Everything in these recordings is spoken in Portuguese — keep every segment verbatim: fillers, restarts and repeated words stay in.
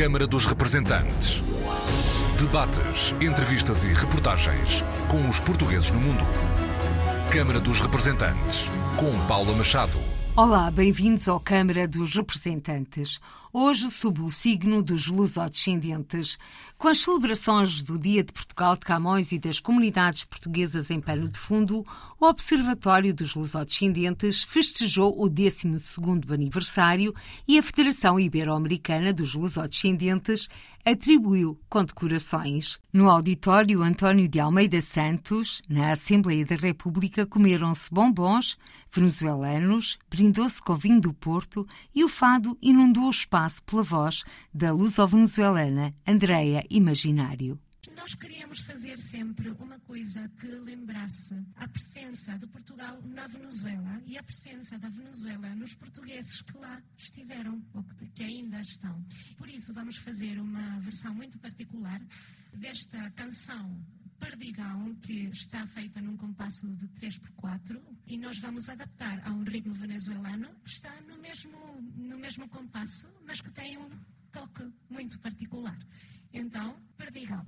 Câmara dos Representantes. Debates, entrevistas e reportagens com os portugueses no mundo. Câmara dos Representantes, com Paula Machado. Olá, bem-vindos ao Câmara dos Representantes. Hoje, sob o signo dos lusodescendentes, com as celebrações do Dia de Portugal de Camões e das comunidades portuguesas em pano de fundo, o Observatório dos Lusodescendentes festejou o décimo segundo aniversário e a Federação Ibero-Americana dos Lusodescendentes atribuiu condecorações. No auditório António de Almeida Santos, na Assembleia da República, comeram-se bombons venezuelanos, brindou-se com vinho do Porto e o fado inundou o espaço pela voz da luso-venezuelana Andreia Imaginário. Nós queríamos fazer sempre uma coisa que lembrasse a presença de Portugal na Venezuela e a presença da Venezuela nos portugueses que lá estiveram ou que ainda estão. Por isso vamos fazer uma versão muito particular desta canção Perdigão, que está feita num compasso de três por quatro, e nós vamos adaptar a um ritmo venezuelano que está no mesmo, no mesmo compasso, mas que tem um toque muito particular. Então, Perdigão.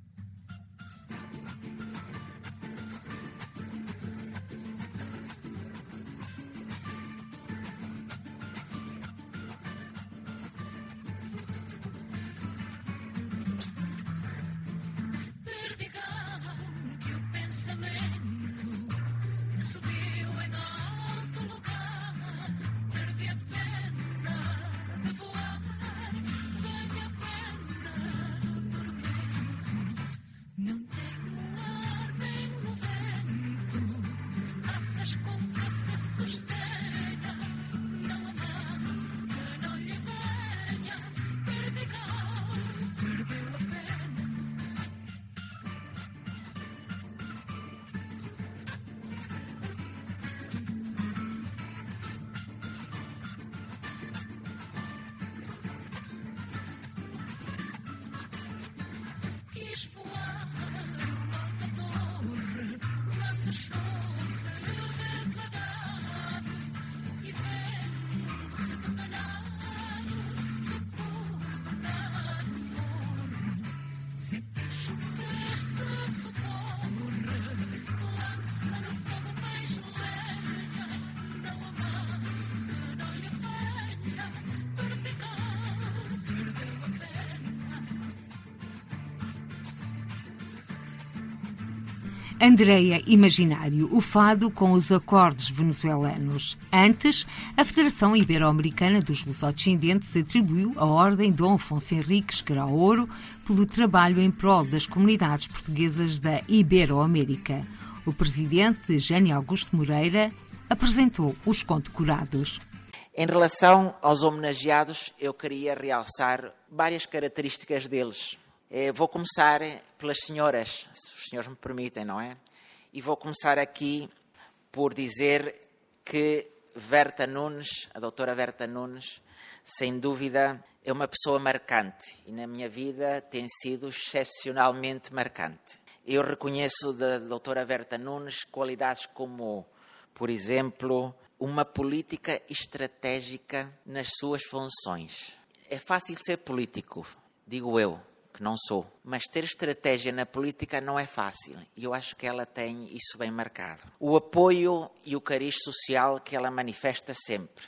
Andreia Imaginário, o fado com os acordes venezuelanos. Antes, a Federação Ibero-Americana dos Lusodescendentes atribuiu a Ordem de Dom Afonso Henriques, que era ouro, pelo trabalho em prol das comunidades portuguesas da Ibero-América. O presidente, Jânio Augusto Moreira, apresentou os condecorados. Em relação aos homenageados, eu queria realçar várias características deles. Vou começar pelas senhoras, se os senhores me permitem, não é? E vou começar aqui por dizer que Berta Nunes, a doutora Berta Nunes, sem dúvida é uma pessoa marcante e na minha vida tem sido excepcionalmente marcante. Eu reconheço da doutora Berta Nunes qualidades como, por exemplo, uma política estratégica nas suas funções. É fácil ser político, digo eu, que não sou. Mas ter estratégia na política não é fácil. E eu acho que ela tem isso bem marcado. O apoio e o cariz social que ela manifesta sempre.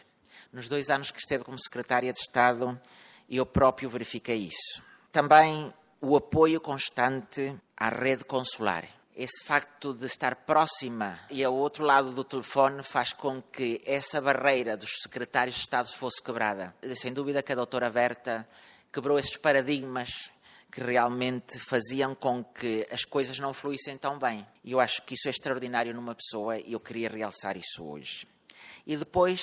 Nos dois anos que esteve como secretária de Estado, eu próprio verifiquei isso. Também o apoio constante à rede consular. Esse facto de estar próxima e ao outro lado do telefone faz com que essa barreira dos secretários de Estado fosse quebrada. Sem dúvida que a doutora Berta quebrou esses paradigmas que realmente faziam com que as coisas não fluíssem tão bem. E eu acho que isso é extraordinário numa pessoa e eu queria realçar isso hoje. E depois,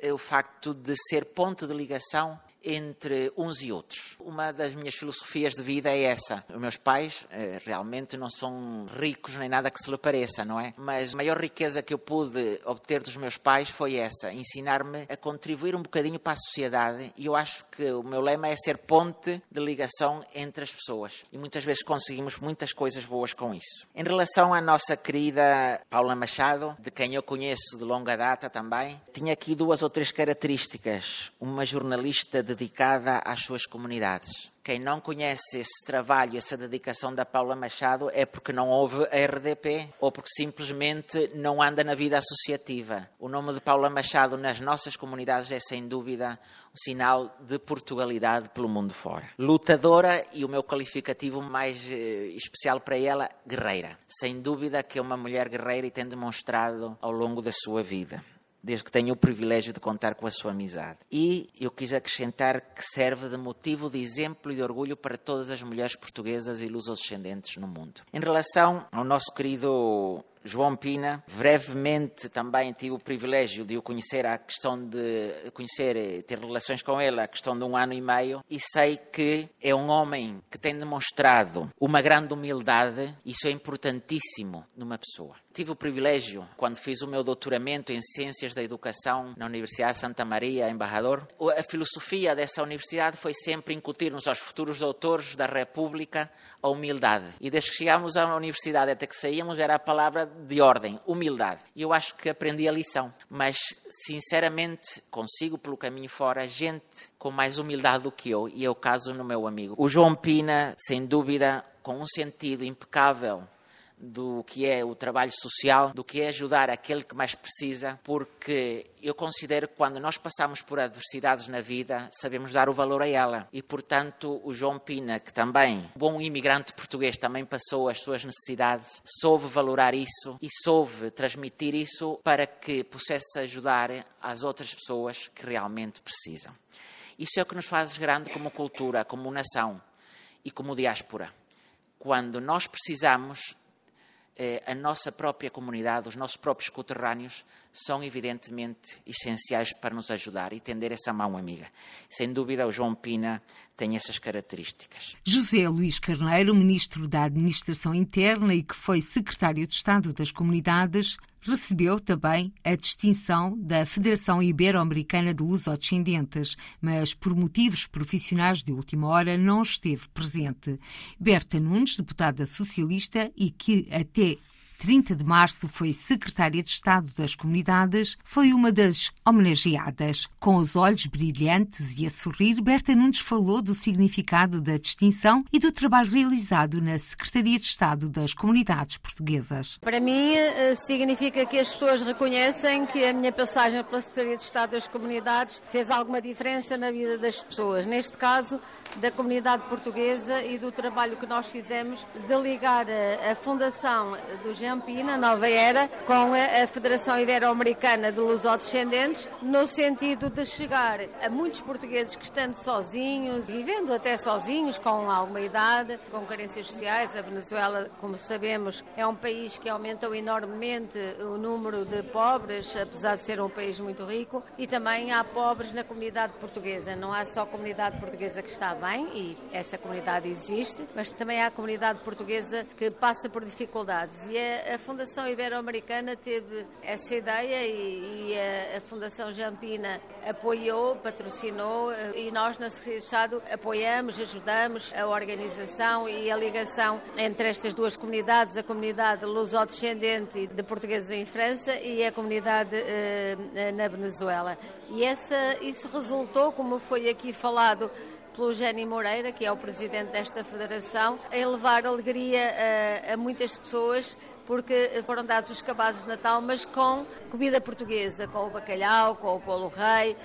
o facto de ser ponto de ligação entre uns e outros. Uma das minhas filosofias de vida é essa. Os meus pais realmente não são ricos nem nada que se lhe pareça, não é? Mas a maior riqueza que eu pude obter dos meus pais foi essa, ensinar-me a contribuir um bocadinho para a sociedade, e eu acho que o meu lema é ser ponte de ligação entre as pessoas. E muitas vezes conseguimos muitas coisas boas com isso. Em relação à nossa querida Paula Machado, de quem eu conheço de longa data também, tinha aqui duas ou três características. Uma jornalista dedicada às suas comunidades. Quem não conhece esse trabalho, essa dedicação da Paula Machado, é porque não ouve a R D P ou porque simplesmente não anda na vida associativa. O nome de Paula Machado nas nossas comunidades é, sem dúvida, um sinal de portugalidade pelo mundo fora. Lutadora, e o meu qualificativo mais eh, especial para ela, guerreira. Sem dúvida que é uma mulher guerreira e tem demonstrado ao longo da sua vida, desde que tenho o privilégio de contar com a sua amizade. E eu quis acrescentar que serve de motivo de exemplo e de orgulho para todas as mulheres portuguesas e lusodescendentes no mundo. Em relação ao nosso querido João Pina, brevemente também tive o privilégio de o conhecer, a questão de conhecer, ter relações com ele, a questão de um ano e meio, e sei que é um homem que tem demonstrado uma grande humildade. Isso é importantíssimo numa pessoa. Tive o privilégio, quando fiz o meu doutoramento em Ciências da Educação na Universidade Santa Maria, em Barrador, a filosofia dessa universidade foi sempre incutir-nos aos futuros doutores da República a humildade. E desde que chegámos à universidade até que saímos, era a palavra de ordem, humildade. E eu acho que aprendi a lição, mas sinceramente consigo pelo caminho fora gente com mais humildade do que eu, e é o caso no meu amigo. O João Pina, sem dúvida, com um sentido impecável do que é o trabalho social, do que é ajudar aquele que mais precisa, porque eu considero que quando nós passamos por adversidades na vida, sabemos dar o valor a ela. E, portanto, o João Pina, que também, bom imigrante português, também passou as suas necessidades, soube valorar isso e soube transmitir isso para que pudesse ajudar as outras pessoas que realmente precisam. Isso é o que nos faz grande como cultura, como nação e como diáspora. Quando nós precisamos, a nossa própria comunidade, os nossos próprios conterrâneos são evidentemente essenciais para nos ajudar e tender essa mão amiga. Sem dúvida, o João Pina tem essas características. José Luís Carneiro, ministro da Administração Interna e que foi secretário de Estado das Comunidades, recebeu também a distinção da Federação Ibero-Americana de Lusodescendentes, mas por motivos profissionais de última hora não esteve presente. Berta Nunes, deputada socialista e que até trinta de março foi secretária de Estado das Comunidades, foi uma das homenageadas. Com os olhos brilhantes e a sorrir, Berta Nunes falou do significado da distinção e do trabalho realizado na Secretaria de Estado das Comunidades Portuguesas. Para mim, significa que as pessoas reconhecem que a minha passagem pela Secretaria de Estado das Comunidades fez alguma diferença na vida das pessoas, neste caso da comunidade portuguesa, e do trabalho que nós fizemos de ligar a fundação do Jânio Pina, Nova Era, com a Federação Ibero-Americana de Lusodescendentes, no sentido de chegar a muitos portugueses que, estando sozinhos, vivendo até sozinhos, com alguma idade, com carências sociais. A Venezuela, como sabemos, é um país que aumentou enormemente o número de pobres, apesar de ser um país muito rico, e também há pobres na comunidade portuguesa. Não há só comunidade portuguesa que está bem, e essa comunidade existe, mas também há comunidade portuguesa que passa por dificuldades, e é a Fundação Ibero-Americana teve essa ideia e, e a, a Fundação João Pina apoiou, patrocinou, e nós na Secretaria de Estado apoiamos, ajudamos a organização e a ligação entre estas duas comunidades, a comunidade lusodescendente de portugueses em França e a comunidade eh, na Venezuela. E essa, isso resultou, como foi aqui falado pelo Jânio Moreira, que é o presidente desta federação, em levar alegria a, a muitas pessoas, porque foram dados os cabazes de Natal, mas com comida portuguesa, com o bacalhau, com o bolo rei,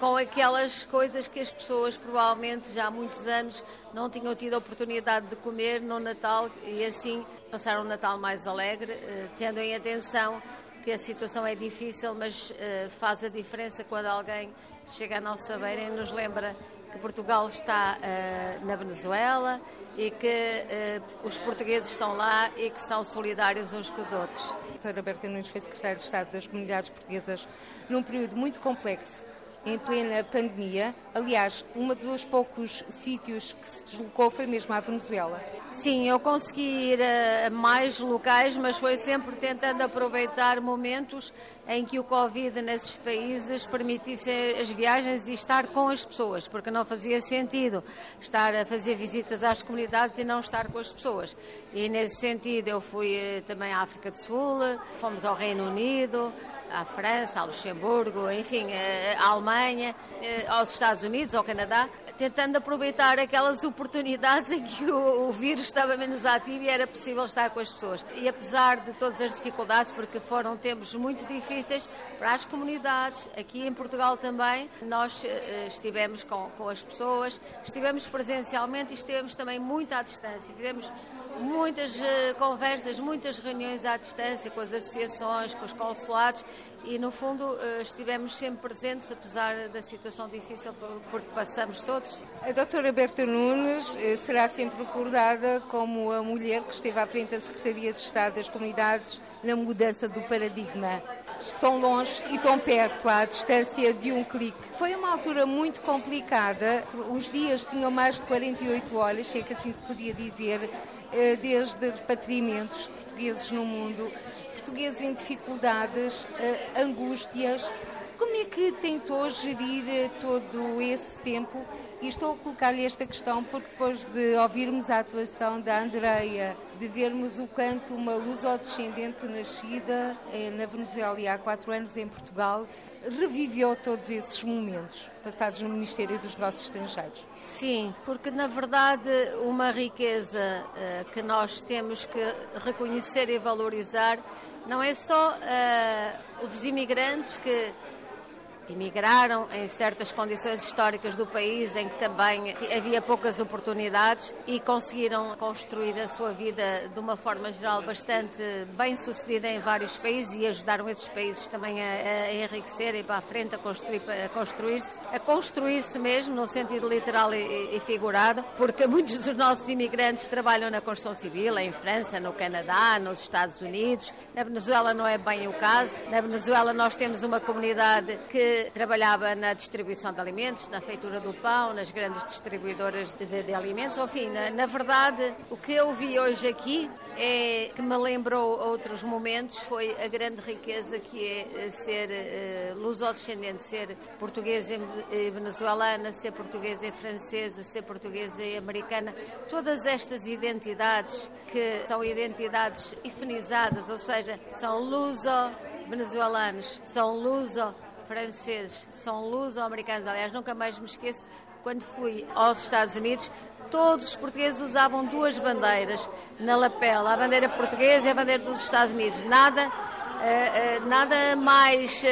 com aquelas coisas que as pessoas provavelmente já há muitos anos não tinham tido a oportunidade de comer no Natal, e assim passaram um Natal mais alegre, tendo em atenção que a situação é difícil, mas faz a diferença quando alguém chega à nossa beira e nos lembra que Portugal está uh, na Venezuela e que uh, os portugueses estão lá e que são solidários uns com os outros. A doutora Berta Nunes foi secretária de Estado das Comunidades Portuguesas num período muito complexo, em plena pandemia. Aliás, um dos poucos sítios que se deslocou foi mesmo à Venezuela. Sim, eu consegui ir a mais locais, mas foi sempre tentando aproveitar momentos em que o Covid nesses países permitisse as viagens e estar com as pessoas, porque não fazia sentido estar a fazer visitas às comunidades e não estar com as pessoas. E nesse sentido eu fui também à África do Sul, fomos ao Reino Unido, à França, ao Luxemburgo, enfim, à Alemanha, Alemanha, aos Estados Unidos, ao Canadá, tentando aproveitar aquelas oportunidades em que o, o vírus estava menos ativo e era possível estar com as pessoas. E apesar de todas as dificuldades, porque foram tempos muito difíceis para as comunidades, aqui em Portugal também, nós estivemos com, com as pessoas, estivemos presencialmente e estivemos também muito à distância. Fizemos muitas conversas, muitas reuniões à distância com as associações, com os consulados e, no fundo, estivemos sempre presentes, apesar da situação difícil por que passamos todos. A doutora Berta Nunes será sempre recordada como a mulher que esteve à frente da Secretaria de Estado das Comunidades na mudança do paradigma. Tão longe e tão perto, à distância de um clique. Foi uma altura muito complicada, os dias tinham mais de quarenta e oito horas, sei que assim se podia dizer, desde repatriamentos portugueses no mundo, portugueses em dificuldades, angústias. Como é que tentou gerir todo esse tempo? E estou a colocar-lhe esta questão porque depois de ouvirmos a atuação da Andreia, de vermos o canto uma lusodescendente nascida na Venezuela e há quatro anos em Portugal, reviveu todos esses momentos passados no Ministério dos Negócios Estrangeiros. Sim, porque na verdade uma riqueza uh, que nós temos que reconhecer e valorizar não é só uh, os imigrantes que emigraram em certas condições históricas do país em que também havia poucas oportunidades e conseguiram construir a sua vida de uma forma geral bastante bem sucedida em vários países e ajudaram esses países também a, a enriquecer e para a frente a construir-se, a construir-se, a construir-se mesmo no sentido literal e, e figurado, porque muitos dos nossos imigrantes trabalham na construção civil, em França, no Canadá, nos Estados Unidos. Na Venezuela não é bem o caso. Na Venezuela nós temos uma comunidade que trabalhava na distribuição de alimentos, na feitura do pão, nas grandes distribuidoras de, de, de alimentos. Enfim, na, na verdade, o que eu vi hoje aqui é que me lembrou outros momentos, foi a grande riqueza que é ser uh, lusodescendente, ser portuguesa e venezuelana, ser portuguesa e francesa, ser portuguesa e americana. Todas estas identidades que são identidades ifenizadas, ou seja, são luso-venezuelanos, são luso franceses, são luso-americanos. Aliás, nunca mais me esqueço, quando fui aos Estados Unidos, todos os portugueses usavam duas bandeiras na lapela, a bandeira portuguesa e a bandeira dos Estados Unidos. Nada, uh, uh, nada mais uh,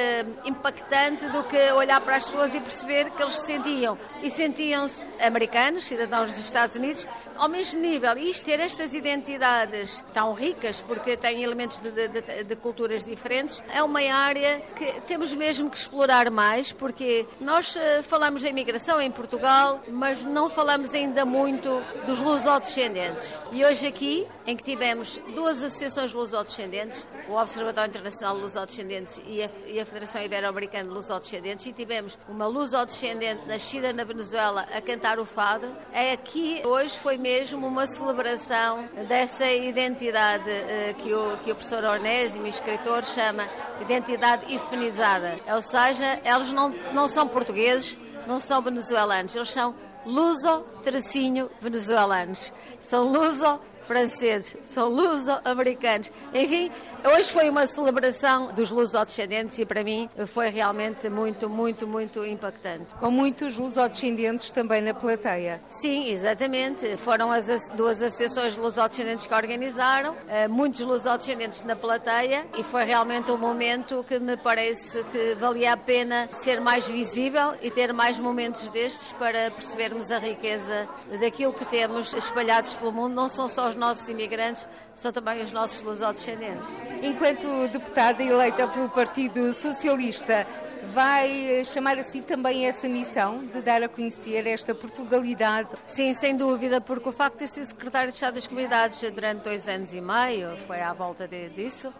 impactante do que olhar para as pessoas e perceber que eles se sentiam. E sentiam-se americanos, cidadãos dos Estados Unidos, ao mesmo nível. E isto, ter estas identidades tão ricas, porque têm elementos de, de, de culturas diferentes, é uma área que temos mesmo que explorar mais, porque nós falamos da imigração em Portugal, mas não falamos ainda muito dos lusodescendentes. E hoje aqui, em que tivemos duas associações lusodescendentes, o Observatório Internacional de Lusodescendentes e a, e a Federação Ibero-Americana de Lusodescendentes, e tivemos uma lusodescendente nascida na Venezuela a cantar o fado, é aqui hoje foi mesmo uma celebração dessa identidade eh, que, o, que o professor Onésimo, escritor, chama identidade ifenizada. Ou seja, eles não, não são portugueses, não são venezuelanos, eles são luso-venezuelanos, são luso franceses, são luso-americanos. Enfim, hoje foi uma celebração dos lusodescendentes e para mim foi realmente muito, muito, muito impactante. Com muitos lusodescendentes também na plateia. Sim, exatamente. Foram as duas associações lusodescendentes que organizaram, muitos lusodescendentes na plateia e foi realmente um momento que me parece que valia a pena ser mais visível e ter mais momentos destes para percebermos a riqueza daquilo que temos espalhados pelo mundo. Não são só os nossos imigrantes, são também os nossos lusodescendentes. Enquanto deputada eleita pelo Partido Socialista, vai chamar a si também essa missão de dar a conhecer esta Portugalidade? Sim, sem dúvida, porque o facto de ser secretária de Estado das Comunidades durante dois anos e meio, foi à volta de, disso,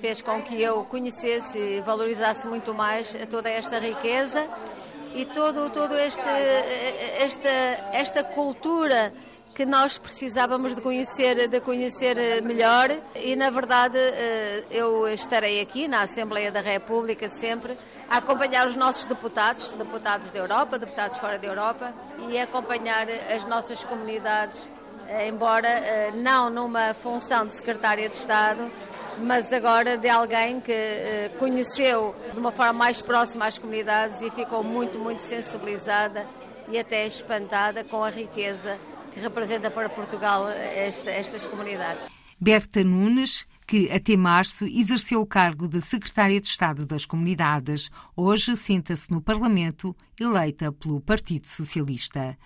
fez com que eu conhecesse e valorizasse muito mais toda esta riqueza e todo, todo este, esta, esta cultura que nós precisávamos de conhecer, de conhecer melhor e, na verdade, eu estarei aqui na Assembleia da República sempre a acompanhar os nossos deputados, deputados da Europa, deputados fora da Europa e acompanhar as nossas comunidades, embora não numa função de secretária de Estado, mas agora de alguém que uh, conheceu de uma forma mais próxima às comunidades e ficou muito, muito sensibilizada e até espantada com a riqueza que representa para Portugal esta, estas comunidades. Berta Nunes, que até março exerceu o cargo de Secretária de Estado das Comunidades. Hoje senta-se no Parlamento, eleita pelo Partido Socialista.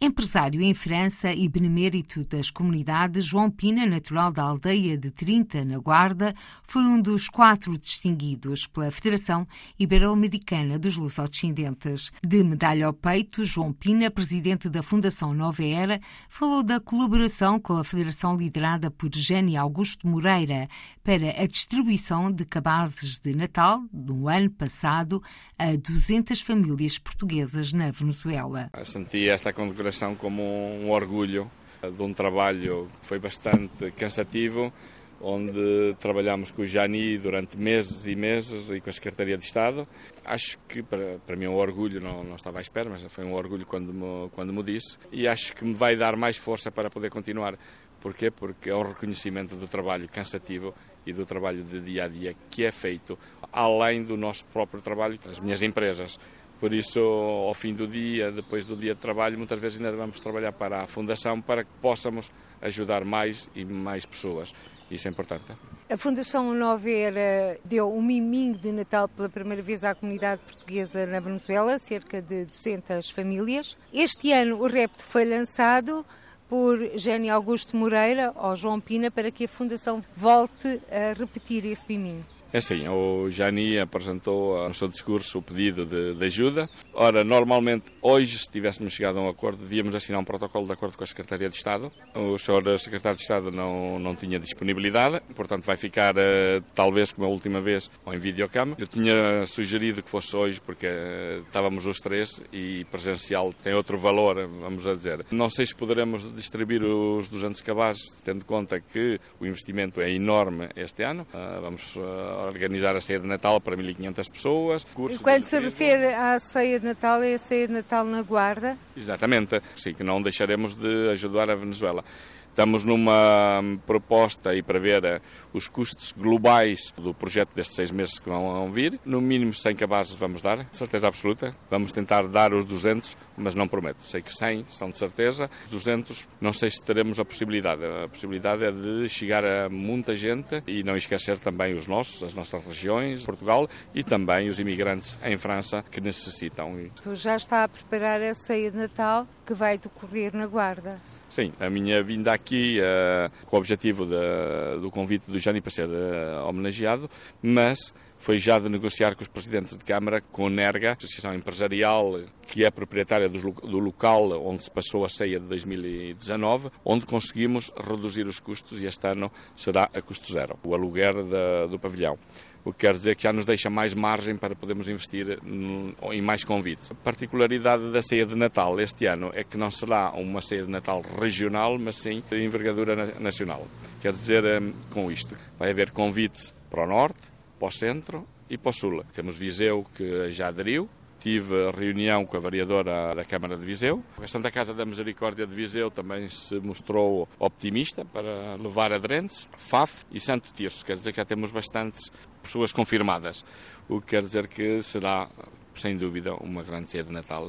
Empresário em França e benemérito das comunidades, João Pina, natural da aldeia de Trinta, na Guarda, foi um dos quatro distinguidos pela Federação Ibero-Americana dos Lusodescendentes. De medalha ao peito, João Pina, presidente da Fundação Nova Era, falou da colaboração com a Federação liderada por Jânio Augusto Moreira para a distribuição de cabazes de Natal, no ano passado, a duzentas famílias portuguesas na Venezuela. Senti esta condecoração como um orgulho de um trabalho que foi bastante cansativo, onde trabalhámos com o Jani durante meses e meses e com a Secretaria de Estado. Acho que para, para mim é um orgulho, não, não estava à espera, mas foi um orgulho quando me, quando me disse, e acho que me vai dar mais força para poder continuar. Porquê? Porque é um reconhecimento do trabalho cansativo e do trabalho de dia a dia que é feito, além do nosso próprio trabalho, as minhas empresas. Por isso, ao fim do dia, depois do dia de trabalho, muitas vezes ainda vamos trabalhar para a Fundação para que possamos ajudar mais e mais pessoas. Isso é importante. A Fundação Nova Era deu um miminho de Natal pela primeira vez à comunidade portuguesa na Venezuela, cerca de duzentas famílias. Este ano o repto foi lançado por Jânio Augusto Moreira ou João Pina, para que a Fundação volte a repetir esse piminho. É assim, o Jani apresentou no seu discurso o pedido de, de ajuda. Ora, normalmente, hoje, se tivéssemos chegado a um acordo, devíamos assinar um protocolo de acordo com a Secretaria de Estado. O senhor Secretário de Estado não, não tinha disponibilidade, portanto vai ficar, talvez, como a última vez, ou em videocama. Eu tinha sugerido que fosse hoje, porque estávamos os três e presencial tem outro valor, vamos a dizer. Não sei se poderemos distribuir os duzentos cabazes, tendo em conta que o investimento é enorme este ano. Vamos organizar a ceia de Natal para mil e quinhentas pessoas. E quando se refere à ceia de Natal, é a ceia de Natal na Guarda? Exatamente. Sim, que não deixaremos de ajudar a Venezuela. Estamos numa proposta e para ver os custos globais do projeto destes seis meses que vão vir. No mínimo cem cabazes vamos dar, de certeza absoluta. Vamos tentar dar os duzentos, mas não prometo. Sei que cem são de certeza. duzentos, não sei se teremos a possibilidade. A possibilidade é de chegar a muita gente e não esquecer também os nossos, as nossas regiões, Portugal e também os imigrantes em França que necessitam. Tu já está a preparar a ceia de Natal que vai decorrer na Guarda? Sim, a minha vinda aqui uh, com o objetivo de, do convite do Jânio para ser uh, homenageado, mas foi já de negociar com os presidentes de Câmara, com a N E R G A, a Associação Empresarial, que é proprietária do, do local onde se passou a ceia de dois mil e dezanove, onde conseguimos reduzir os custos e este ano será a custo zero, o aluguer da, do pavilhão. O que quer dizer que já nos deixa mais margem para podermos investir em mais convites. A particularidade da ceia de Natal este ano é que não será uma ceia de Natal regional, mas sim de envergadura nacional. Quer dizer, com isto, vai haver convites para o Norte, para o Centro e para o Sul. Temos Viseu, que já aderiu. Tive reunião com a vereadora da Câmara de Viseu. A Santa Casa da Misericórdia de Viseu também se mostrou optimista para levar aderentes. F A F e Santo Tirso, quer dizer que já temos bastantes pessoas confirmadas, o que quer dizer que será, sem dúvida, uma grande ceia de Natal.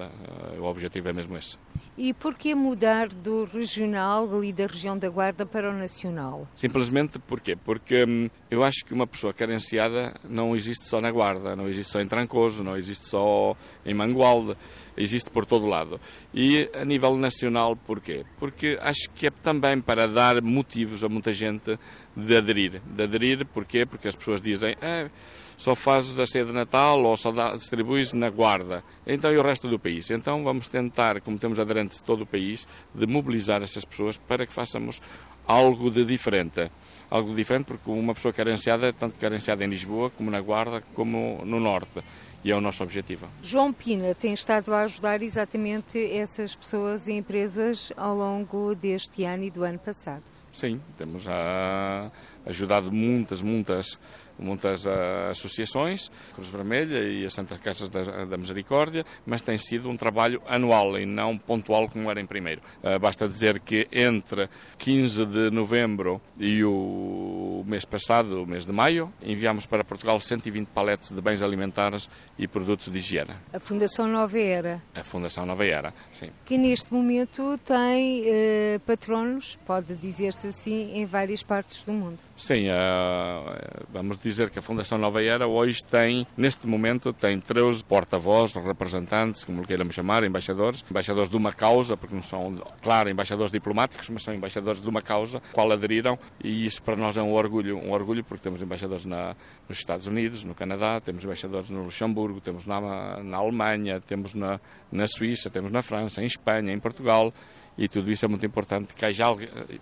O objetivo é mesmo esse. E porquê mudar do regional ali da região da Guarda para o nacional? Simplesmente porquê? Porque hum, eu acho que uma pessoa carenciada não existe só na Guarda, não existe só em Trancoso, não existe só em Mangualde, existe por todo lado. E a nível nacional porquê? Porque acho que é também para dar motivos a muita gente de aderir. De aderir porquê? Porque as pessoas dizem ah, só fazes a ceia de Natal ou só distribuis na Guarda, então e o resto do país? Então vamos tentar, como temos aderentes de todo o país, de mobilizar essas pessoas para que façamos algo de diferente. Algo diferente porque uma pessoa carenciada é tanto carenciada em Lisboa, como na Guarda, como no Norte. E é o nosso objetivo. João Pina tem estado a ajudar exatamente essas pessoas e empresas ao longo deste ano e do ano passado. Sim, temos a, ajudado muitas, muitas, muitas associações, a Cruz Vermelha e as Santas Casas da, da Misericórdia, mas tem sido um trabalho anual e não pontual como era em primeiro. Basta dizer que entre quinze de novembro e o mês passado, o mês de maio, enviámos para Portugal cento e vinte paletes de bens alimentares e produtos de higiene. A Fundação Nova Era. A Fundação Nova Era, sim. Que neste momento tem eh, patronos, pode dizer-se assim, em várias partes do mundo. Sim, uh, vamos dizer que a Fundação Nova Era hoje tem, neste momento, tem treze porta-vozes, representantes, como lhe queiramos chamar, embaixadores, embaixadores de uma causa, porque não são, claro, embaixadores diplomáticos, mas são embaixadores de uma causa, a qual aderiram, e isso para nós é um orgulho, um orgulho porque temos embaixadores na, nos Estados Unidos, no Canadá, temos embaixadores no Luxemburgo, temos na, na Alemanha, temos na, na Suíça, temos na França, em Espanha, em Portugal, e tudo isso é muito importante, que haja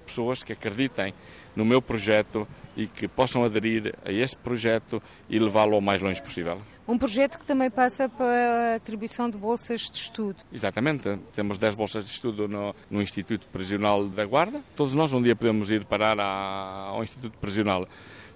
pessoas que acreditem no meu projeto e que possam aderir a esse projeto e levá-lo o mais longe possível. Um projeto que também passa pela atribuição de bolsas de estudo. Exatamente. Temos dez bolsas de estudo no, no Instituto Prisional da Guarda. Todos nós um dia podemos ir parar a, ao Instituto Prisional.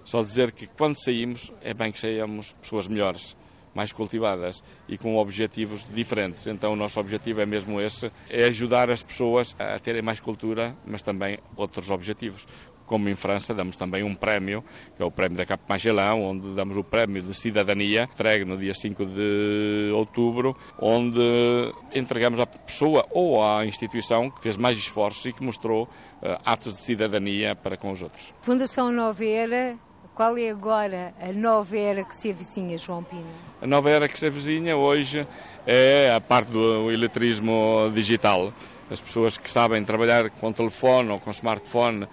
Só dizer que quando saímos, é bem que saímos pessoas melhores, mais cultivadas e com objetivos diferentes. Então o nosso objetivo é mesmo esse, é ajudar as pessoas a terem mais cultura, mas também outros objetivos. Como em França, damos também um prémio, que é o Prémio da Capemangelão, onde damos o Prémio de Cidadania, entregue no dia cinco de outubro, onde entregamos à pessoa ou à instituição que fez mais esforço e que mostrou uh, atos de cidadania para com os outros. Fundação Nova Era. Qual é agora a nova era que se avizinha, João Pina? A nova era que se avizinha hoje é a parte do eletrismo digital. As pessoas que sabem trabalhar com telefone ou com smartphone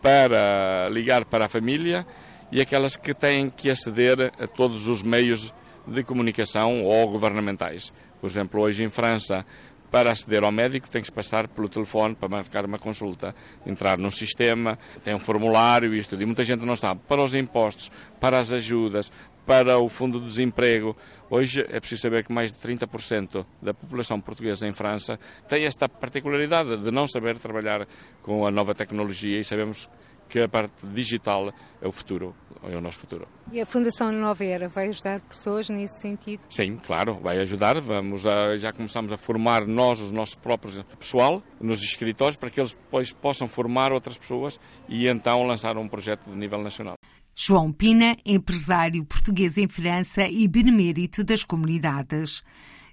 para ligar para a família e aquelas que têm que aceder a todos os meios de comunicação ou governamentais. Por exemplo, hoje em França, para aceder ao médico tem que se passar pelo telefone para marcar uma consulta, entrar num sistema, tem um formulário e tudo, e muita gente não sabe. Para os impostos, para as ajudas, para o fundo de desemprego, hoje é preciso saber que mais de trinta por cento da população portuguesa em França tem esta particularidade de não saber trabalhar com a nova tecnologia e sabemos que a parte digital é o futuro, é o nosso futuro. E a Fundação Nova Era vai ajudar pessoas nesse sentido? Sim, claro, vai ajudar. Vamos a, já começamos a formar nós, os nossos próprios pessoal, nos escritórios, para que eles depois possam formar outras pessoas e então lançar um projeto de nível nacional. João Pina, empresário português em França e benemérito das comunidades.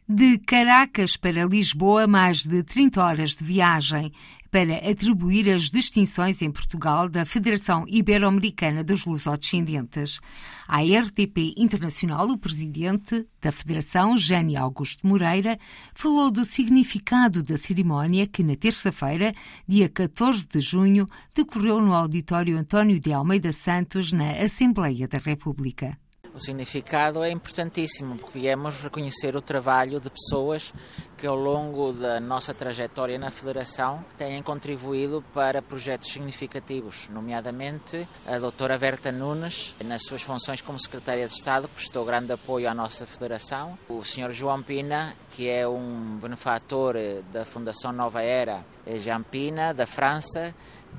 De Caracas para Lisboa, mais de trinta horas de viagem, para atribuir as distinções em Portugal da Federação Ibero-Americana dos Lusodescendentes. À R D P Internacional, o presidente da Federação, Jânio Augusto Moreira, falou do significado da cerimónia que, na terça-feira, dia catorze de junho, decorreu no auditório António de Almeida Santos, na Assembleia da República. O significado é importantíssimo, porque viemos reconhecer o trabalho de pessoas que ao longo da nossa trajetória na Federação têm contribuído para projetos significativos, nomeadamente a doutora Berta Nunes, nas suas funções como Secretária de Estado, prestou grande apoio à nossa Federação. O senhor João Pina, que é um benefator da Fundação Nova Era, João Pina, da França,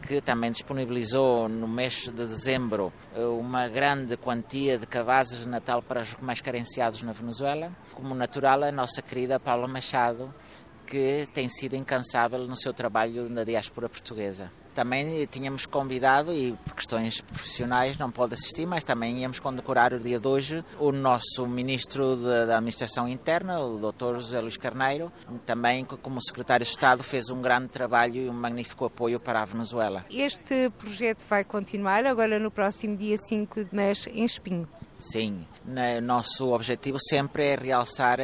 que também disponibilizou no mês de dezembro uma grande quantia de cabazes de Natal para os mais carenciados na Venezuela. Como natural, a nossa querida Paula Machado, que tem sido incansável no seu trabalho na diáspora portuguesa. Também tínhamos convidado, e por questões profissionais não pode assistir, mas também íamos condecorar o dia de hoje o nosso Ministro da Administração Interna, o doutor José Luís Carneiro, também como Secretário de Estado fez um grande trabalho e um magnífico apoio para a Venezuela. Este projeto vai continuar agora no próximo dia cinco de março em Espinho. Sim, nosso objetivo sempre é realçar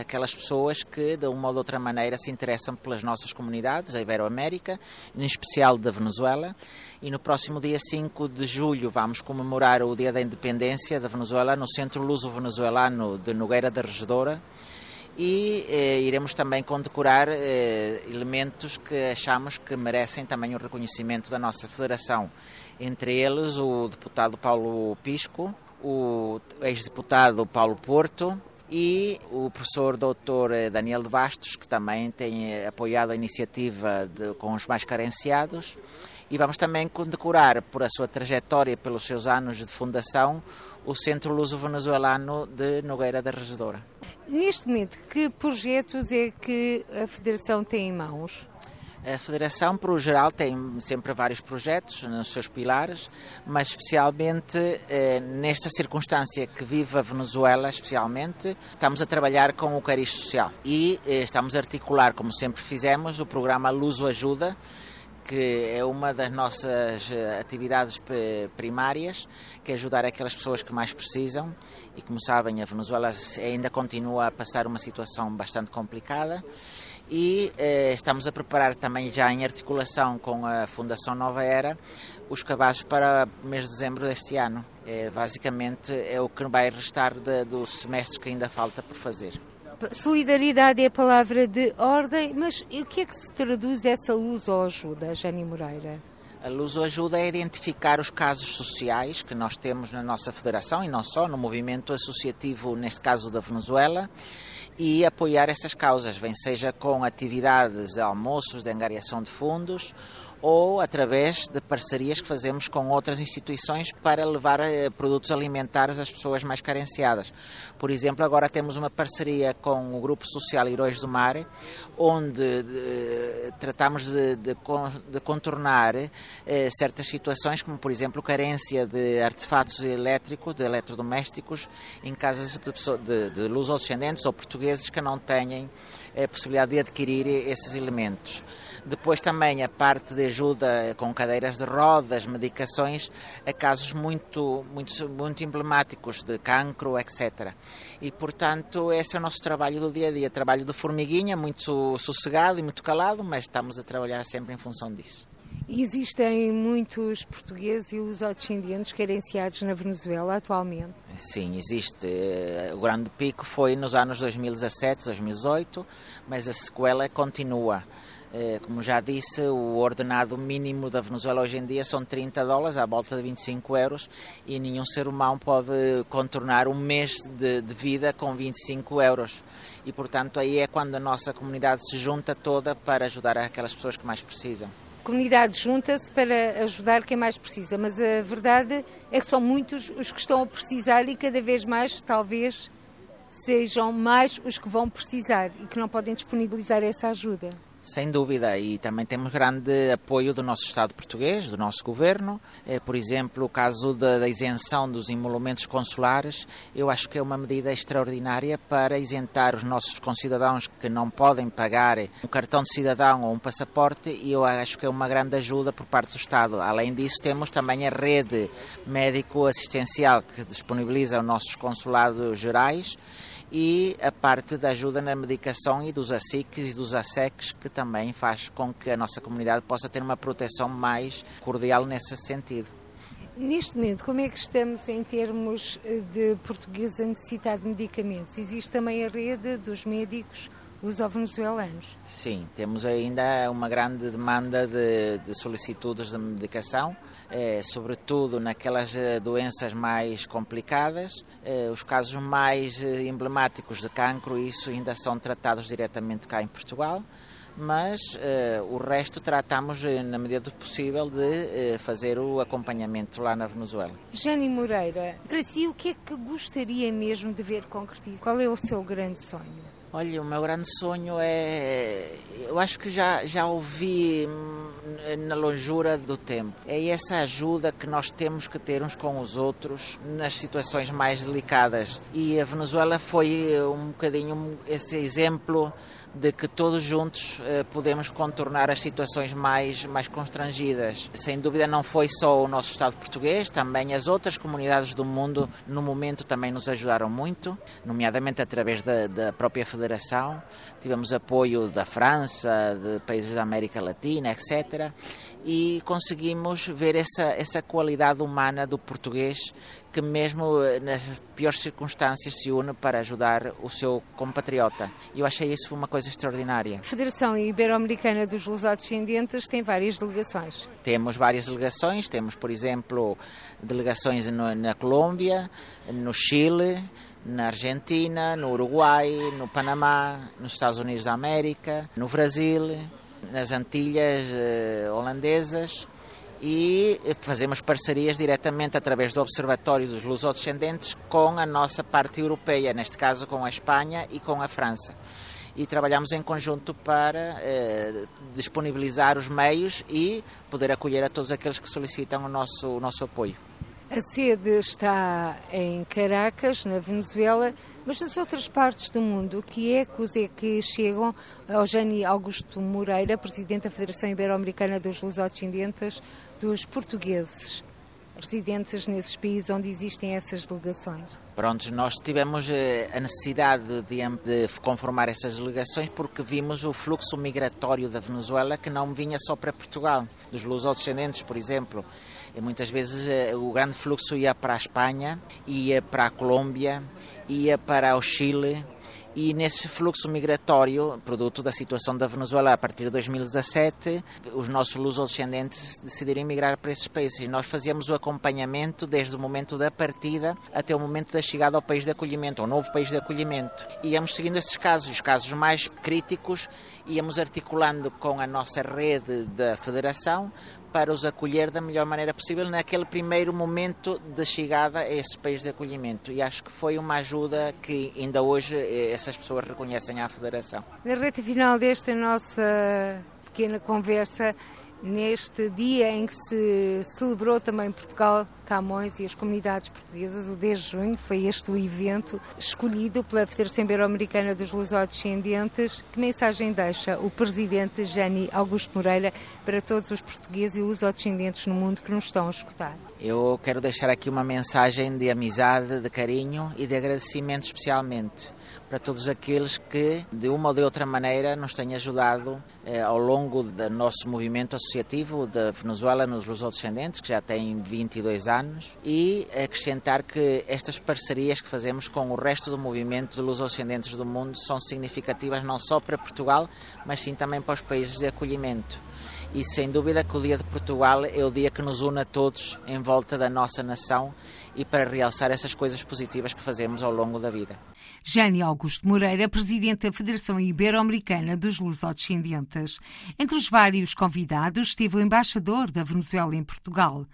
aquelas pessoas que de uma ou de outra maneira se interessam pelas nossas comunidades, da Ibero-América, em especial da Venezuela, e no próximo dia cinco de julho vamos comemorar o Dia da Independência da Venezuela no Centro Luso-Venezuelano de Nogueira da Regedora e eh, iremos também condecorar eh, elementos que achamos que merecem também o reconhecimento da nossa Federação, entre eles o deputado Paulo Pisco, o ex-deputado Paulo Porto e o professor doutor Daniel de Bastos, que também tem apoiado a iniciativa de, com os mais carenciados, e vamos também condecorar por a sua trajetória e pelos seus anos de fundação o Centro Luso-Venezuelano de Nogueira da Regedora. Neste momento, que projetos é que a Federação tem em mãos? A Federação, por geral, tem sempre vários projetos nos seus pilares, mas especialmente eh, nesta circunstância que vive a Venezuela, especialmente, estamos a trabalhar com o cariz social e eh, estamos a articular, como sempre fizemos, o programa Luso Ajuda, que é uma das nossas atividades primárias, que é ajudar aquelas pessoas que mais precisam. E como sabem, a Venezuela ainda continua a passar uma situação bastante complicada. E eh, estamos a preparar também, já em articulação com a Fundação Nova Era, os cabazes para o mês de dezembro deste ano. Eh, basicamente é o que vai restar de, do semestre que ainda falta por fazer. Solidariedade é a palavra de ordem, mas o que é que se traduz essa luz ou ajuda, Jânio Moreira? A luz ou ajuda a identificar os casos sociais que nós temos na nossa federação e não só, no movimento associativo, neste caso da Venezuela, e apoiar essas causas, bem seja com atividades de almoços, de angariação de fundos, ou através de parcerias que fazemos com outras instituições para levar eh, produtos alimentares às pessoas mais carenciadas. Por exemplo, agora temos uma parceria com o Grupo Social Heróis do Mar, onde de, tratamos de, de, de contornar eh, certas situações, como por exemplo carência de artefatos elétricos, de eletrodomésticos, em casas de, de, de luso-descendentes ou portugueses que não têm a possibilidade de adquirir esses elementos. Depois também a parte de ajuda com cadeiras de rodas, medicações, a casos muito, muito, muito emblemáticos de cancro, etcétera. E, portanto, esse é o nosso trabalho do dia a dia, trabalho de formiguinha, muito sossegado e muito calado, mas estamos a trabalhar sempre em função disso. Existem muitos portugueses e lusodescendentes carenciados na Venezuela atualmente? Sim, existe. O grande pico foi nos anos dois mil e dezassete, dois mil e dezoito, mas a sequela continua. Como já disse, o ordenado mínimo da Venezuela hoje em dia são trinta dólares, à volta de vinte e cinco euros, e nenhum ser humano pode contornar um mês de, de vida com vinte e cinco euros. E, portanto, aí é quando a nossa comunidade se junta toda para ajudar aquelas pessoas que mais precisam. A comunidade junta-se para ajudar quem mais precisa, mas a verdade é que são muitos os que estão a precisar e cada vez mais, talvez, sejam mais os que vão precisar e que não podem disponibilizar essa ajuda. Sem dúvida, e também temos grande apoio do nosso Estado português, do nosso governo. Por exemplo, o caso da isenção dos emolumentos consulares, eu acho que é uma medida extraordinária para isentar os nossos concidadãos que não podem pagar um cartão de cidadão ou um passaporte, e eu acho que é uma grande ajuda por parte do Estado. Além disso, temos também a rede médico-assistencial que disponibiliza os nossos consulados gerais, e a parte da ajuda na medicação e dos A S I Cs e dos A S E Cs, que também faz com que a nossa comunidade possa ter uma proteção mais cordial nesse sentido. Neste momento, como é que estamos em termos de portugueses a necessitar de medicamentos? Existe também a rede dos médicos luso-venezuelanos? Sim, temos ainda uma grande demanda de, de solicitudes de medicação, eh, sobretudo naquelas eh, doenças mais complicadas. Eh, os casos mais eh, emblemáticos de cancro, isso ainda são tratados diretamente cá em Portugal, mas eh, o resto tratamos, eh, na medida do possível, de eh, fazer o acompanhamento lá na Venezuela. Jânio Moreira, para si, o que é que gostaria mesmo de ver concretizado? Qual é o seu grande sonho? Olha, o meu grande sonho é, eu acho que já, já ouvi na longura do tempo, é essa ajuda que nós temos que ter uns com os outros nas situações mais delicadas. E a Venezuela foi um bocadinho esse exemplo de que todos juntos eh, podemos contornar as situações mais, mais constrangidas. Sem dúvida não foi só o nosso Estado português, também as outras comunidades do mundo no momento também nos ajudaram muito, nomeadamente através da, da própria Federação. Tivemos apoio da França, de países da América Latina, etcétera. E conseguimos ver essa, essa qualidade humana do português que mesmo nas piores circunstâncias se une para ajudar o seu compatriota. Eu achei isso uma coisa extraordinária. A Federação Ibero-Americana dos Lusodescendentes tem várias delegações. Temos várias delegações, temos, por exemplo, delegações na Colômbia, no Chile, na Argentina, no Uruguai, no Panamá, nos Estados Unidos da América, no Brasil, nas Antilhas eh, holandesas e fazemos parcerias diretamente através do Observatório dos Lusodescendentes com a nossa parte europeia, neste caso com a Espanha e com a França. E trabalhamos em conjunto para eh, disponibilizar os meios e poder acolher a todos aqueles que solicitam o nosso, o nosso apoio. A sede está em Caracas, na Venezuela, mas nas outras partes do mundo, que ecos é que chegam ao Jânio Augusto Moreira, presidente da Federação Ibero-Americana dos Lusodescendentes, dos portugueses residentes nesses países onde existem essas delegações? Pronto, nós tivemos a necessidade de conformar essas delegações porque vimos o fluxo migratório da Venezuela que não vinha só para Portugal, dos lusodescendentes, por exemplo. E muitas vezes o grande fluxo ia para a Espanha, ia para a Colômbia, ia para o Chile. E nesse fluxo migratório, produto da situação da Venezuela a partir de dois mil e dezassete, os nossos lusodescendentes decidiram emigrar para esses países e nós fazíamos o acompanhamento desde o momento da partida até o momento da chegada ao país de acolhimento, ao novo país de acolhimento. Íamos seguindo esses casos, os casos mais críticos, íamos articulando com a nossa rede da Federação para os acolher da melhor maneira possível naquele primeiro momento de chegada a esses países de acolhimento. E acho que foi uma ajuda que ainda hoje essas pessoas reconhecem à Federação. Na reta final desta nossa pequena conversa, neste dia em que se celebrou também Portugal, Camões e as comunidades portuguesas, o dez de junho, foi este o evento escolhido pela Federação Ibero-Americana dos Lusodescendentes. Que mensagem deixa o presidente Jânio Augusto Moreira para todos os portugueses e lusodescendentes no mundo que nos estão a escutar? Eu quero deixar aqui uma mensagem de amizade, de carinho e de agradecimento especialmente para todos aqueles que, de uma ou de outra maneira, nos têm ajudado eh, ao longo do nosso movimento associativo da Venezuela nos Lusodescendentes, que já tem vinte e dois anos, e acrescentar que estas parcerias que fazemos com o resto do movimento de Lusodescendentes do mundo são significativas não só para Portugal, mas sim também para os países de acolhimento. E sem dúvida que o Dia de Portugal é o dia que nos une a todos em volta da nossa nação e para realçar essas coisas positivas que fazemos ao longo da vida. Jânio Augusto Moreira, presidente da Federação Ibero-Americana dos Lusodescendentes. Entre os vários convidados esteve o embaixador da Venezuela em Portugal.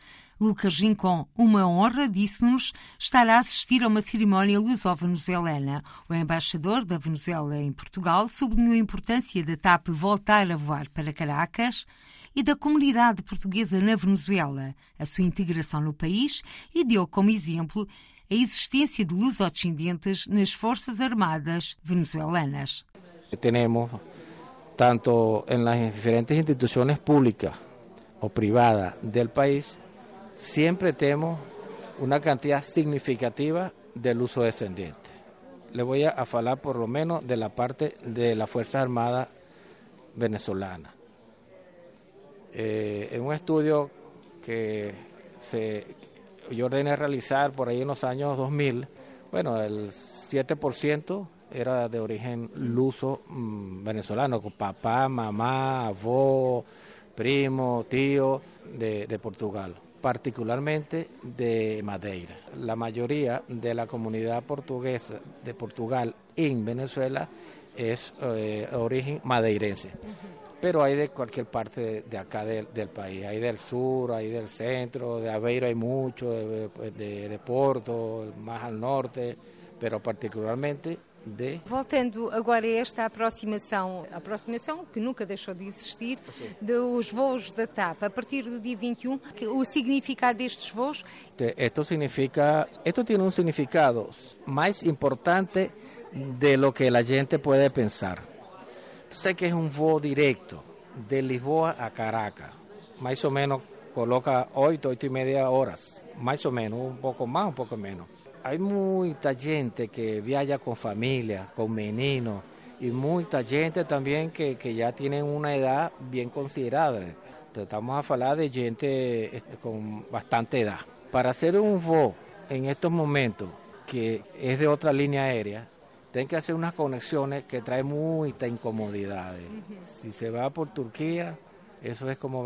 Lucas Rincon, uma honra, disse-nos, estar a assistir a uma cerimónia luso-venezuelana. O embaixador da Venezuela em Portugal sublinhou a importância da TAP voltar a voar para Caracas e da comunidade portuguesa na Venezuela, a sua integração no país e deu como exemplo a existência de lusodescendentes nas Forças Armadas venezuelanas. Temos, tanto nas diferentes instituições públicas ou privadas do país, siempre tenemos una cantidad significativa del uso descendiente. Le voy a hablar por lo menos de la parte de las Fuerzas Armadas venezolanas. Eh, en un estudio que se, yo ordené realizar por ahí en los años dois mil, bueno, el siete por ciento era de origen luso mmm, venezolano, con papá, mamá, avó, primo, tío de, de Portugal. Particularmente de Madeira. La mayoría de la comunidad portuguesa de Portugal en Venezuela es eh, origen madeirense, uh-huh. Pero hay de cualquier parte de, de acá de, del país, hay del sur, hay del centro, de Aveiro hay mucho, de, de, de Porto, más al norte, pero particularmente de... Voltando agora a esta aproximação, aproximação que nunca deixou de existir, dos voos da TAP, a partir do dia vinte e um, o significado destes voos? Esto significa, esto tiene un significado más importante de lo que la gente puede pensar. Sé que es un voo directo de Lisboa a Caracas, más o menos coloca ocho, ocho y media horas, más o menos, un poco más, un poco menos. Hay mucha gente que viaja con familia, con meninos, y mucha gente también que, que ya tienen una edad bien considerable. Estamos a hablar de gente con bastante edad. Para hacer un voo en estos momentos, que es de otra línea aérea, tienen que hacer unas conexiones que traen muchas incomodidades. Si se va por Turquía, eso es como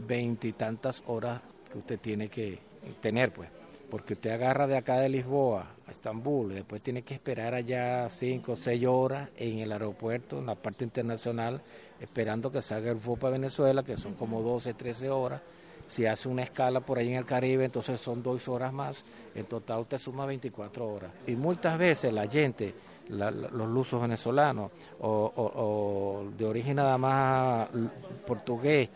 veintitantas horas que usted tiene que tener, pues. Porque usted agarra de acá de Lisboa a Estambul, y después tiene que esperar allá cinco o seis horas en el aeropuerto, en la parte internacional, esperando que salga el voo para Venezuela, que son como doce, trece horas. Si hace una escala por ahí en el Caribe, entonces son dos horas más. En total usted suma veinticuatro horas. Y muchas veces la gente, la, los lusos venezolanos o, o, o de origen nada más portugués,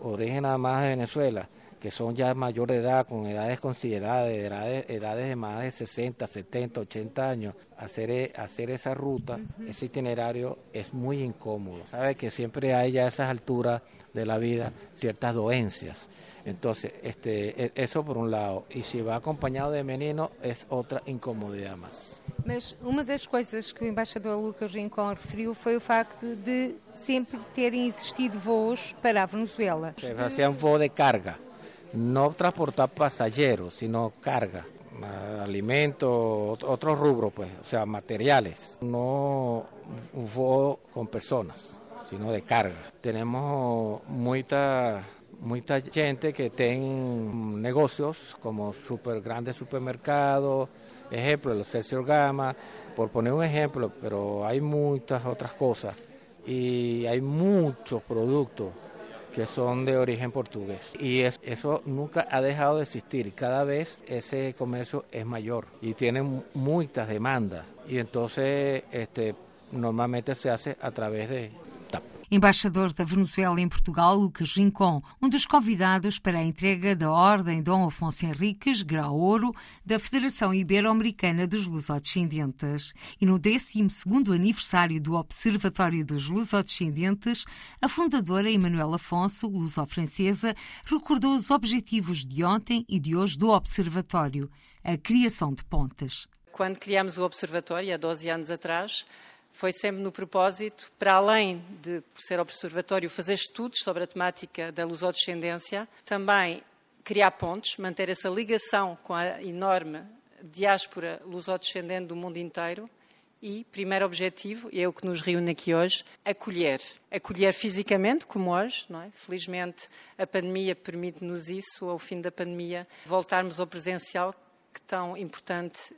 o de origen nada más de Venezuela, que son ya mayor de edad, con edades consideradas, edades, edades de más de sesenta, setenta, ochenta años, hacer, hacer esa ruta, uh-huh. ese itinerario es muy incómodo. Sabe que siempre hay ya a esas alturas de la vida ciertas dolencias. Entonces, este, eso por un lado. E se vai acompanhado de menino, é outra incomodidade mais. Mas uma das coisas que o embaixador Lucas Rincon referiu foi o facto de sempre terem existido voos para a Venezuela. Se fazia um voo de carga, não transportar passageiros, sino carga, alimentos, outros rubros, pues, ou seja, materiais. Não um voo com pessoas, sino de carga. Temos muita... muita gente que tem negócios como super grandes supermercados, exemplo, o Chedraui Gama, por poner um exemplo, pero há muitas outras coisas e há muitos produtos que são de origem português e isso nunca ha deixado de existir. Cada vez esse comércio é maior e tem muitas demandas e então este normalmente se hace a través de Embaixador da Venezuela em Portugal, Lucas Rincon, um dos convidados para a entrega da Ordem Dom Afonso Henriques, grau ouro, da Federação Ibero-Americana dos Lusodescendentes. E no décimo segundo aniversário do Observatório dos Lusodescendentes, a fundadora Emanuela Afonso, luso-francesa, recordou os objetivos de ontem e de hoje do Observatório, a criação de pontes. Quando criámos o Observatório, há doze anos atrás, foi sempre no propósito, para além de por ser observatório, fazer estudos sobre a temática da lusodescendência, também criar pontes, manter essa ligação com a enorme diáspora lusodescendente do mundo inteiro e, primeiro objetivo, e é o que nos reúne aqui hoje, acolher. Acolher fisicamente, como hoje, não é? Felizmente a pandemia permite-nos isso, ao fim da pandemia, voltarmos ao presencial, que tão importante uh,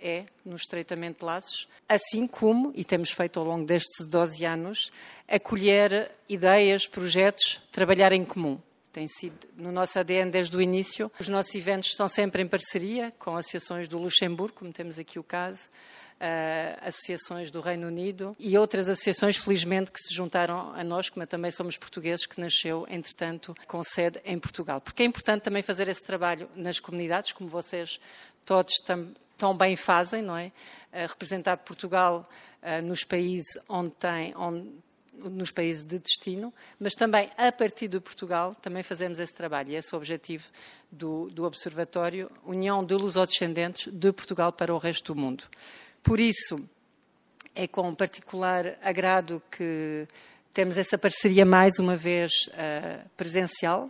é no estreitamento de laços, assim como, e temos feito ao longo destes doze anos, acolher ideias, projetos, trabalhar em comum. Tem sido no nosso A D N desde o início. Os nossos eventos são sempre em parceria com associações do Luxemburgo, como temos aqui o caso, Uh, associações do Reino Unido e outras associações, felizmente, que se juntaram a nós, como também somos portugueses, que nasceu, entretanto, com sede em Portugal. Porque é importante também fazer esse trabalho nas comunidades, como vocês todos tam, tão bem fazem, não é? Uh, representar Portugal uh, nos países onde tem... Onde, nos países de destino, mas também a partir de Portugal também fazemos esse trabalho e esse é o objetivo do, do Observatório, União de Lusodescendentes de Portugal para o resto do mundo. Por isso, é com particular agrado que temos essa parceria mais uma vez uh, presencial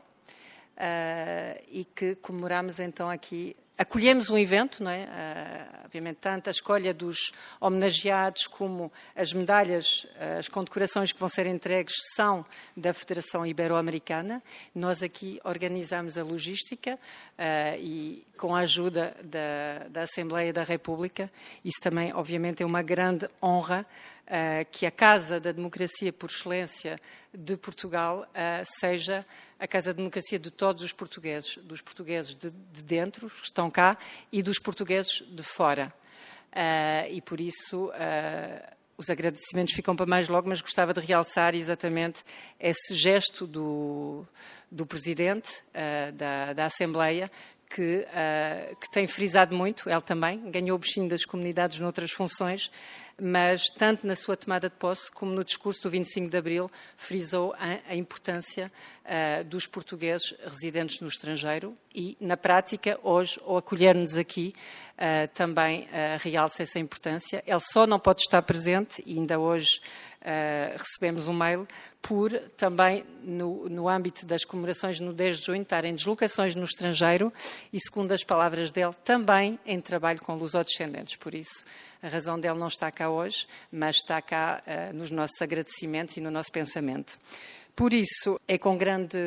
uh, e que comemoramos então aqui. Acolhemos um evento, não é? Uh, obviamente, tanto a escolha dos homenageados como as medalhas, uh, as condecorações que vão ser entregues são da Federação Ibero-Americana. Nós aqui organizamos a logística uh, e com a ajuda da, da Assembleia da República. Isso também, obviamente, é uma grande honra uh, que a Casa da Democracia por Excelência de Portugal uh, seja a Casa da Democracia de todos os portugueses, dos portugueses de, de dentro, que estão cá, e dos portugueses de fora. Uh, e, por isso, uh, os agradecimentos ficam para mais logo, mas gostava de realçar exatamente esse gesto do, do Presidente uh, da, da Assembleia, que, uh, que tem frisado muito, ele também, ganhou o bichinho das comunidades noutras funções, mas tanto na sua tomada de posse como no discurso do vinte e cinco de abril frisou a, a importância uh, dos portugueses residentes no estrangeiro e, na prática, hoje, ao acolher-nos aqui, uh, também uh, realça essa importância. Ele só não pode estar presente, e ainda hoje uh, recebemos um mail, por também, no, no âmbito das comemorações no dez de junho, estar em deslocações no estrangeiro e, segundo as palavras dele, também em trabalho com lusodescendentes, por isso. A razão dele não está cá hoje, mas está cá uh, nos nossos agradecimentos e no nosso pensamento. Por isso, é com grande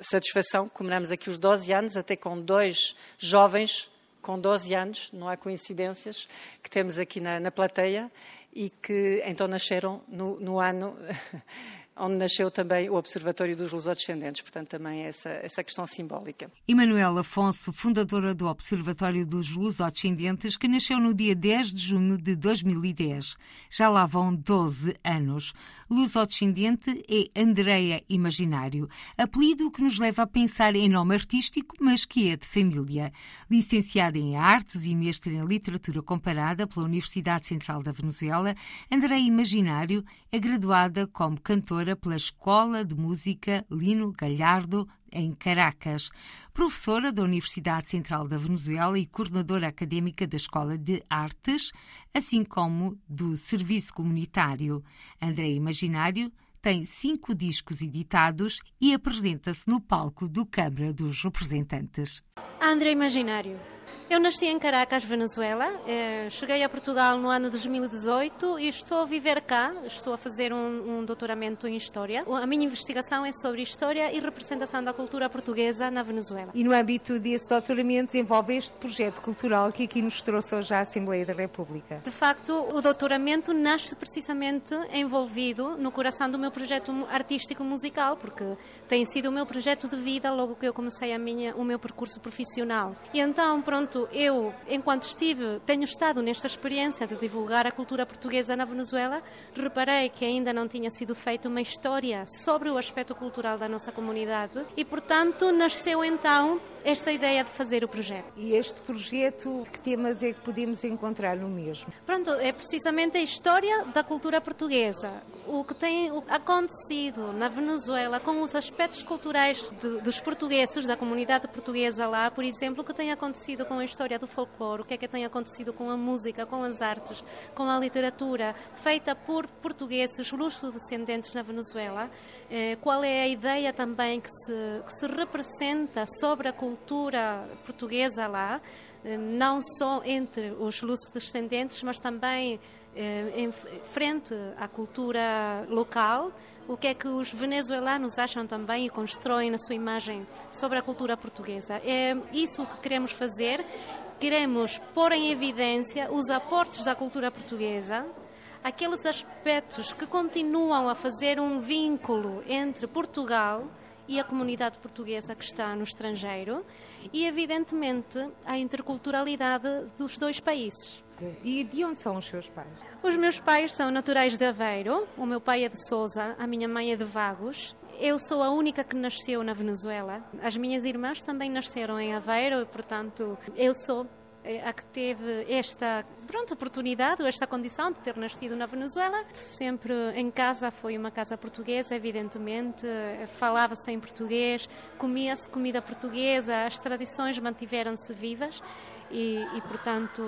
satisfação que comemoramos aqui os doze anos, até com dois jovens com doze anos, não há coincidências, que temos aqui na, na plateia e que então nasceram no, no ano onde nasceu também o Observatório dos Lusodescendentes, portanto também essa, essa questão simbólica. Emanuela Afonso, fundadora do Observatório dos Lusodescendentes, que nasceu no dia dez de junho de dois mil e dez. Já lá vão doze anos. Lusodescendente é Andreia Imaginário, apelido que nos leva a pensar em nome artístico, mas que é de família. Licenciada em Artes e mestre em Literatura Comparada pela Universidade Central da Venezuela, Andreia Imaginário é graduada como cantora pela Escola de Música Lino Galhardo, em Caracas, professora da Universidade Central da Venezuela e coordenadora académica da Escola de Artes, assim como do Serviço Comunitário. Andreia Imaginário tem cinco discos editados e apresenta-se no palco do Câmara dos Representantes. Andreia Imaginário. Eu nasci em Caracas, Venezuela, cheguei a Portugal no ano de dois mil e dezoito e estou a viver cá, estou a fazer um, um doutoramento em História. A minha investigação é sobre História e representação da cultura portuguesa na Venezuela. E no âmbito desse doutoramento desenvolve este projeto cultural que aqui nos trouxe hoje à Assembleia da República. De facto, o doutoramento nasce precisamente envolvido no coração do meu projeto artístico-musical, porque tem sido o meu projeto de vida logo que eu comecei a minha, o meu percurso profissional. E então, pronto, eu, enquanto estive, tenho estado nesta experiência de divulgar a cultura portuguesa na Venezuela, reparei que ainda não tinha sido feita uma história sobre o aspecto cultural da nossa comunidade e, portanto, nasceu então esta ideia de fazer o projeto. E este projeto, que temas é que podemos encontrar no mesmo? Pronto, é precisamente a história da cultura portuguesa, o que tem acontecido na Venezuela com os aspectos culturais de, dos portugueses, da comunidade portuguesa lá, por exemplo, o que tem acontecido com a história do folclore, o que é que tem acontecido com a música, com as artes, com a literatura feita por portugueses luso-descendentes na Venezuela, eh, qual é a ideia também que se, que se representa sobre a cultura portuguesa lá, eh, não só entre os luso-descendentes, mas também em frente à cultura local, o que é que os venezuelanos acham também e constroem na sua imagem sobre a cultura portuguesa. É isso que queremos fazer, queremos pôr em evidência os aportes da cultura portuguesa, aqueles aspectos que continuam a fazer um vínculo entre Portugal e a comunidade portuguesa que está no estrangeiro e, evidentemente, a interculturalidade dos dois países. E de onde são os seus pais? Os meus pais são naturais de Aveiro, o meu pai é de Sousa, a minha mãe é de Vagos. Eu sou a única que nasceu na Venezuela. As minhas irmãs também nasceram em Aveiro e, portanto, eu sou a que teve esta pronto, oportunidade, esta condição de ter nascido na Venezuela. Sempre em casa foi uma casa portuguesa, evidentemente, falava-se em português, comia-se comida portuguesa, as tradições mantiveram-se vivas e, e portanto,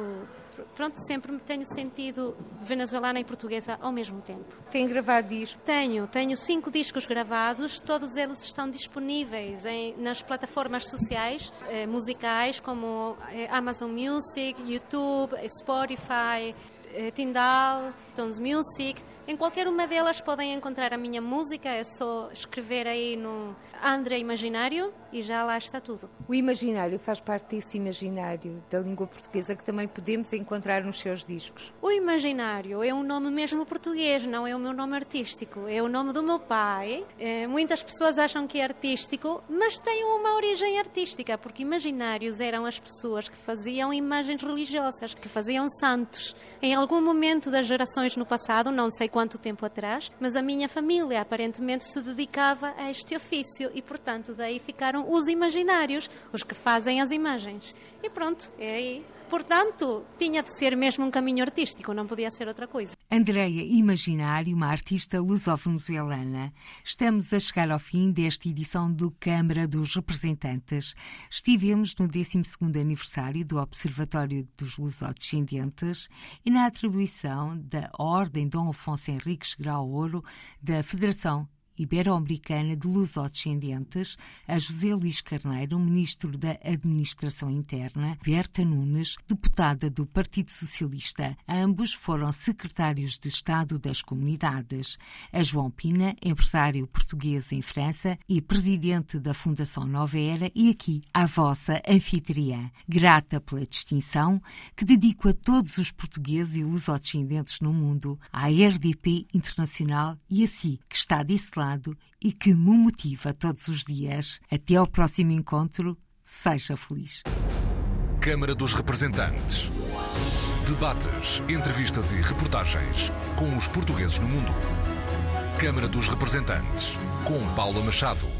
pronto, sempre me tenho sentido venezuelana e portuguesa ao mesmo tempo. Tem gravado discos? Tenho, tenho cinco discos gravados, todos eles estão disponíveis em, nas plataformas sociais, eh, musicais, como eh, Amazon Music, YouTube, Spotify, eh, Tidal, Tones Music. Em qualquer uma delas podem encontrar a minha música, é só escrever aí no Andreia Imaginário e já lá está tudo. O imaginário faz parte desse imaginário da língua portuguesa que também podemos encontrar nos seus discos. O imaginário é um nome mesmo português, não é o meu nome artístico, é o nome do meu pai. É, muitas pessoas acham que é artístico, mas tem uma origem artística, porque imaginários eram as pessoas que faziam imagens religiosas, que faziam santos. Em algum momento das gerações no passado, não sei quanto tempo atrás, mas a minha família aparentemente se dedicava a este ofício e, portanto, daí ficaram os imaginários, os que fazem as imagens. E pronto, é aí. Portanto, tinha de ser mesmo um caminho artístico, não podia ser outra coisa. Andreia Imaginário, uma artista luso-venezuelana. Estamos a chegar ao fim desta edição do Câmara dos Representantes. Estivemos no décimo segundo aniversário do Observatório dos Lusodescendentes e na atribuição da Ordem Dom Afonso Henriques Grau Ouro da Federação Ibero-Americana de Lusodescendentes, a José Luís Carneiro, Ministro da Administração Interna, Berta Nunes, deputada do Partido Socialista. Ambos foram secretários de Estado das Comunidades. A João Pina, empresário português em França e presidente da Fundação Nova Era, e aqui a vossa anfitriã. Grata pela distinção que dedico a todos os portugueses e lusodescendentes no mundo, à R D P Internacional e a si, que está desse lado e que me motiva todos os dias. Até ao próximo encontro. Seja feliz. Câmara dos Representantes. Debates, entrevistas e reportagens com os portugueses no mundo. Câmara dos Representantes, com Paula Machado.